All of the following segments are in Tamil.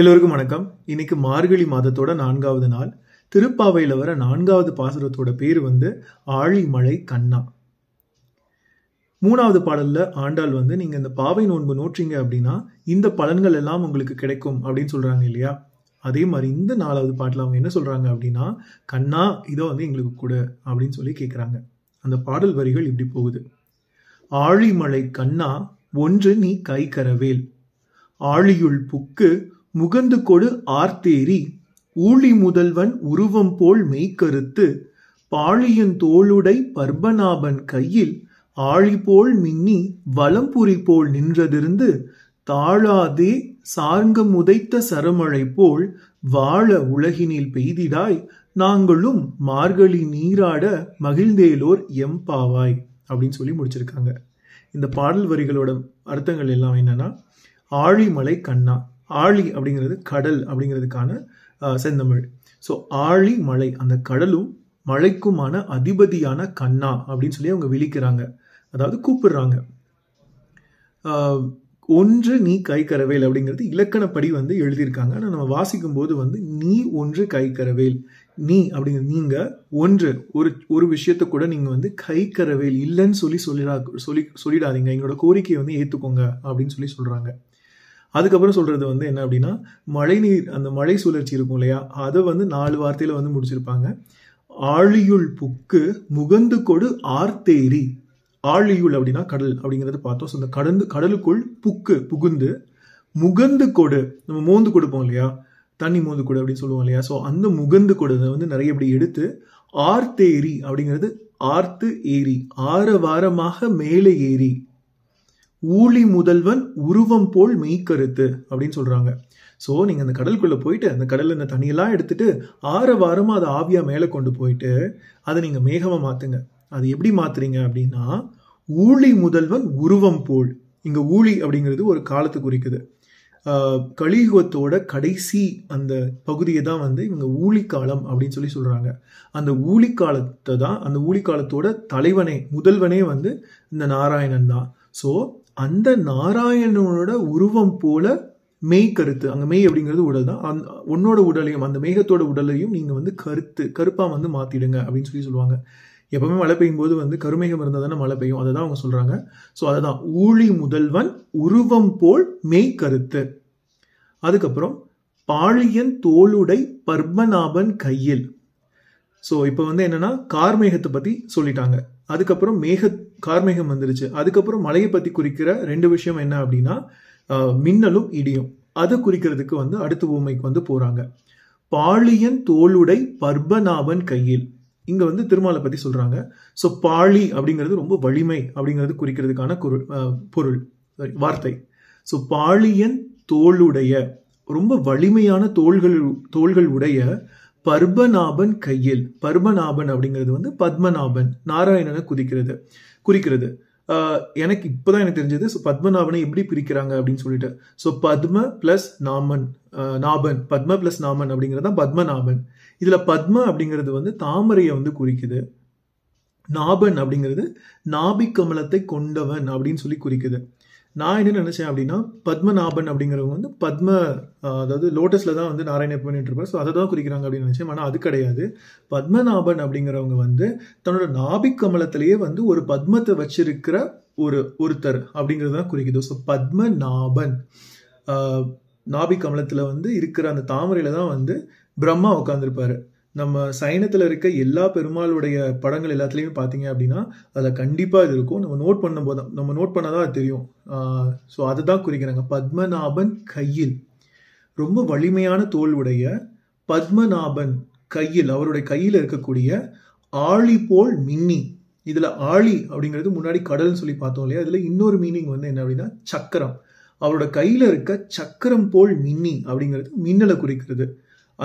எல்லோருக்கும் வணக்கம். இன்னைக்கு மார்கழி மாதத்தோட 4வது நாள். திருப்பாவையில் வர 4வது பாசுரத்தோட பேர் வந்து ஆழிமலை கண்ணா. 3வது பாடல்ல ஆண்டாள் வந்து நீங்க இந்த பாவை நோன்பு நோற்றீங்க அப்படின்னா இந்த பலன்கள் எல்லாம் உங்களுக்கு கிடைக்கும் அப்படின்னு சொல்றாங்க இல்லையா. அதே மாதிரி இந்த 4வது பாட்டில் அவங்க என்ன சொல்றாங்க அப்படின்னா, கண்ணா இதோ வந்து எங்களுக்கு கொடு அப்படின்னு சொல்லி கேட்குறாங்க. அந்த பாடல் வரிகள் இப்படி போகுது. ஆழிமலை கண்ணா ஒன்று நீ கை கரவேல், ஆழியுள் புக்கு முகந்து கொடு ஆர்த்தேறி, ஊழி முதல்வன் உருவம் போல் மெய்கருத்து, பாழியின் தோளுடை பத்மநாபன் கையில், ஆழி போல் மின்னி வலம்புரி போல் நின்றதிருந்து, தாழாதே சார்ங்கம் உதைத்த சரமழை போல் வாழ உலகினில் பெய்திடாய், நாங்களும் மார்கழி நீராட மகிழ்ந்தேலோர் எம்பாவாய் அப்படின்னு சொல்லி முடிச்சிருக்காங்க. இந்த பாடல் வரிகளோட அர்த்தங்கள் எல்லாம் என்னன்னா, ஆழிமலை கண்ணா, ஆழி அப்படிங்கிறது கடல் அப்படிங்கிறதுக்கான செந்தமிழ். ஸோ ஆழி மலை, அந்த கடலும் மலைக்குமான அதிபதியான கண்ணா அப்படின்னு சொல்லி அவங்க விழிக்கிறாங்க, அதாவது கூப்பிடுறாங்க. ஒன்று நீ கை கரவேல் அப்படிங்கிறது இலக்கணப்படி வந்து எழுதியிருக்காங்க. ஆனால் நம்ம வாசிக்கும் போது வந்து நீ ஒன்று கை கரவேல், நீ அப்படிங்கிறது நீங்க, ஒன்று ஒரு விஷயத்த கூட நீங்க வந்து கை கரவேல் இல்லைன்னு சொல்லிடாதீங்க, எங்களோட கோரிக்கையை வந்து ஏத்துக்கோங்க அப்படின்னு சொல்லி சொல்றாங்க. அதுக்கப்புறம் சொல்றது வந்து என்ன அப்படின்னா, மழை நீர், அந்த மழை சுழற்சி இருக்கும் இல்லையா, அதை வந்து 4 வார்த்தையில வந்து முடிச்சிருப்பாங்க. ஆழியுள் புக்கு முகந்து கொடு ஆர்த்தேறி, ஆழியுள் அப்படின்னா கடல் அப்படிங்கிறத பார்த்தோம். அந்த கடலுக்குள் புக்கு புகுந்து, முகந்து கொடு நம்ம மோந்து கொடுப்போம் இல்லையா, தண்ணி மோந்து கொடு அப்படின்னு சொல்லுவோம் இல்லையா. ஸோ அந்த முகந்து கொடுதை வந்து நிறைய இப்படி எடுத்து ஆர்த்தேறி அப்படிங்கிறது ஆர்த்து ஏரி, 6 வாரமாக மேலே ஏறி, ஊழி முதல்வன் உருவம் போல் மெய்கருத்து அப்படின்னு சொல்றாங்க. ஸோ நீங்க அந்த கடலுக்குள்ள போயிட்டு அந்த கடல்ல இந்த தண்ணியெல்லாம் எடுத்துட்டு 6 வாரமா அதை ஆவியா மேலே கொண்டு போயிட்டு அதை நீங்க மேகமா மாத்துங்க. அது எப்படி மாத்துறீங்க அப்படின்னா, ஊழி முதல்வன் உருவம் போல். இங்க ஊழி அப்படிங்கிறது ஒரு காலத்தை குறிக்குது. கலியுகத்தோட கடைசி அந்த பகுதியை தான் வந்து இவங்க ஊழி காலம் அப்படின்னு சொல்லி சொல்றாங்க. அந்த ஊழி காலத்தை தான், அந்த ஊழி காலத்தோட தலைவனே முதல்வனே வந்து இந்த நாராயணன் தான். ஸோ அந்த நாராயணனோட உருவம் போல மெய் கருத்து, அங்கே மெய் அப்படிங்கிறது உடல் தான், அந்த உன்னோட உடலையும் அந்த மேகத்தோட உடலையும் நீங்கள் வந்து கருப்பாக வந்து மாற்றிடுங்க அப்படின்னு சொல்லி சொல்லுவாங்க. எப்பவுமே மழை பெய்யும் போது வந்து கருமேகம் இருந்தால் தானே மழை பெய்யும், அதை தான் அவங்க சொல்கிறாங்க. ஸோ அதுதான் ஊழி முதல்வன் உருவம் போல் மெய் கருத்து. அதுக்கப்புறம் பாழியன் தோளுடை பத்மநாபன் கையில். ஸோ இப்போ வந்து என்னென்னா கார்மேகத்தை பற்றி சொல்லிட்டாங்க, அதுக்கப்புறம் கார்மேகம் வந்துருச்சு, அதுக்கப்புறம் மலையை பற்றி குறிக்கிற 2 விஷயம் என்ன அப்படின்னா மின்னலும் இடியும். அதை குறிக்கிறதுக்கு வந்து அடுத்த ஊமைக்கு வந்து போறாங்க. பாழியன் தோளுடை பத்மநாபன் கையில், இங்க வந்து திருமாலை பற்றி சொல்றாங்க. ஸோ பாழி அப்படிங்கிறது ரொம்ப வலிமை அப்படிங்கிறது குறிக்கிறதுக்கான பொருள் வார்த்தை. ஸோ பாழியன் தோளுடைய, ரொம்ப வலிமையான தோள்கள் உடைய பத்மநாபன் கையில். பத்மநாபன் அப்படிங்கிறது வந்து பத்மநாபன், நாராயணனை குறிக்கிறது. எனக்கு இப்போதான் எனக்கு தெரிஞ்சது. ஸோ பத்மநாபனை எப்படி பிரிக்கிறாங்க அப்படின்னு சொல்லிட்டு, ஸோ பத்ம பிளஸ் நாபன், பத்ம பிளஸ் நாமன் அப்படிங்கிறது தான் பத்மநாபன். இதில் பத்ம அப்படிங்கிறது வந்து தாமரையை வந்து குறிக்குது, நாபன் அப்படிங்கிறது நாபிக்கமலத்தை கொண்டவன் அப்படின்னு சொல்லி குறிக்குது. நான் என்ன நினைச்சேன் அப்படின்னா, பத்மநாபன் அப்படிங்கிறவங்க வந்து பத்ம, அதாவது லோட்டஸ்ல தான் வந்து நாராயணன் பண்ணிட்டு இருப்பார், ஸோ அதை தான் குறிக்கிறாங்க அப்படின்னு நினைச்சேன். ஆனால் அது கிடையாது. பத்மநாபன் அப்படிங்கிறவங்க வந்து தன்னோட நாபிக்கமலத்திலேயே வந்து ஒரு பத்மத்தை வச்சிருக்கிற ஒருத்தர் அப்படிங்கிறது தான் குறிக்குது. ஸோ பத்மநாபன் நாபிக்கமலத்துல வந்து இருக்கிற அந்த தாமரையில தான் வந்து பிரம்மா உட்காந்துருப்பாரு. நம்ம சைனத்தில் இருக்க எல்லா பெருமாளுடைய படங்கள் எல்லாத்துலேயுமே பார்த்தீங்க அப்படின்னா அதில் கண்டிப்பாக இது இருக்கும். நம்ம நோட் பண்ணாதான் அது தெரியும். ஸோ அதை தான் குறிக்கிறாங்க. பத்மநாபன் கையில், ரொம்ப வலிமையான தோல் உடைய பத்மநாபன் கையில், அவருடைய கையில் இருக்கக்கூடிய ஆழி போல் மின்னி. இதில் ஆழி அப்படிங்கிறது முன்னாடி கடல்னு சொல்லி பார்த்தோம் இல்லையா, இதில் இன்னொரு மீனிங் வந்து என்ன அப்படின்னா சக்கரம். அவரோட கையில் இருக்க சக்கரம் போல் மின்னி அப்படிங்கிறது மின்னலை குறிக்கிறது.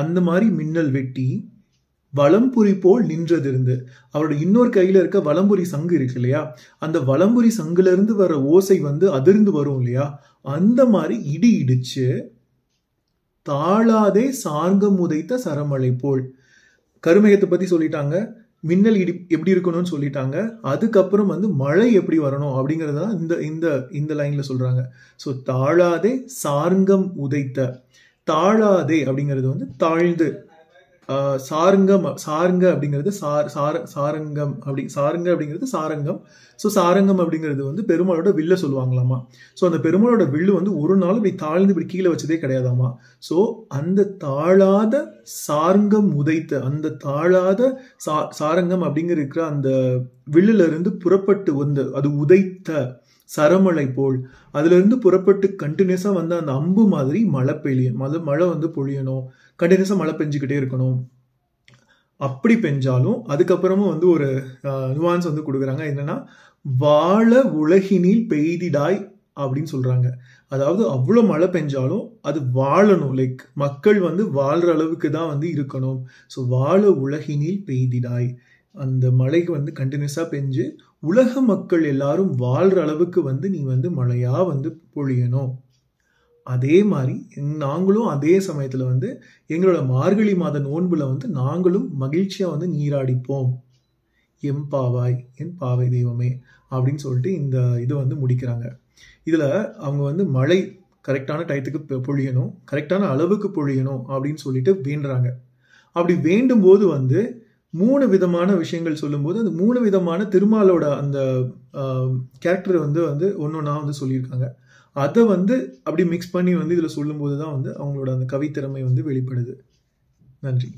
அந்த மாதிரி மின்னல் வெட்டி வலம்புரி போல் நின்றது இருந்து, அவரோட இன்னொரு கையில இருக்க வலம்புரி சங்கு இருக்கு இல்லையா, அந்த வலம்புரி சங்குல இருந்து வர ஓசை வந்து அதிர்ந்து வரும் இல்லையா, அந்த மாதிரி இடி இடிச்சு தாழாதே சார்ங்கம் உதைத்த சரமழை போல். கருமேகத்தை பத்தி சொல்லிட்டாங்க, மின்னல் இடி எப்படி இருக்கணும்னு சொல்லிட்டாங்க, அதுக்கப்புறம் வந்து மழை எப்படி வரணும் அப்படிங்கறத இந்த இந்த இந்த லைன்ல சொல்றாங்க. ஸோ தாழாதே சார்ங்கம் உதைத்த, தாழாது அப்படிங்கிறது வந்து தாழ்ந்து, சார்ங்கம் சார்ங்க அப்படிங்கிறது சாரங்கம் அப்படி சாருங்க அப்படிங்கிறது சாரங்கம். ஸோ சாரங்கம் அப்படிங்கிறது வந்து பெருமாளோட வில்ல சொல்லுவாங்களாமா. ஸோ அந்த பெருமாளோட வில்லு வந்து ஒரு நாள் இப்படி தாழ்ந்து இப்படி கீழே வச்சதே கிடையாதாமா. ஸோ அந்த தாழாத சார்ங்கம் உதைத்து, அந்த தாழாத சாரங்கம் அப்படிங்கிற இருக்கிற அந்த வில்லுல இருந்து புறப்பட்டு வந்து அது உதைத்த சரமலை போல் அதுல இருந்து புறப்பட்டு கண்டினியூஸா வந்து அந்த அம்பு மாதிரி மழை பெய்யும், மழை வந்து பொழியணும், கண்டினியூஸா மழை பெஞ்சுக்கிட்டே இருக்கணும். அப்படி பெஞ்சாலும் அதுக்கப்புறமும் வந்து ஒரு நுவான்ஸ் வந்து கொடுக்குறாங்க, என்னன்னா வாழ உலகினில் பெய்திடாய் அப்படின்னு சொல்றாங்க. அதாவது அவ்வளோ மழை பெஞ்சாலும் அது வாழணும், லைக் மக்கள் வந்து வாழ்ற அளவுக்கு தான் வந்து இருக்கணும். ஸோ வாழ உலகினில் பெய்திடாய், அந்த மழைக்கு வந்து கண்டினியூஸா பெஞ்சு உலக மக்கள் எல்லாரும் வாழ்ற அளவுக்கு வந்து நீ வந்து மழையா வந்து பொழியணும். அதே மாதிரி நாங்களும் அதே சமயத்துல வந்து எங்களோட மார்கழி மாத நோன்புல வந்து நாங்களும் மகிழ்ச்சியா வந்து நீராடிப்போம் எம்பாவாய் என் பாவை தெய்வமே அப்படின்னு சொல்லிட்டு இந்த இதை வந்து முடிக்கிறாங்க. இதுல அவங்க வந்து மழை கரெக்டான டயத்துக்கு பொழியணும், கரெக்டான அளவுக்கு பொழியணும் அப்படின்னு சொல்லிட்டு வேண்டுறாங்க. அப்படி வேண்டும் போது வந்து மூணு விதமான விஷயங்கள் சொல்லும்போது அந்த மூணு விதமான திருமாலோட அந்த கேரக்டர் வந்து வந்து ஒன்னொன்னா வந்து சொல்லியிருக்காங்க. அதை வந்து அப்படி மிக்ஸ் பண்ணி வந்து இதில் சொல்லும்போது தான் வந்து அவங்களோட அந்த கவித்திறமை வந்து வெளிப்படுது. நன்றி.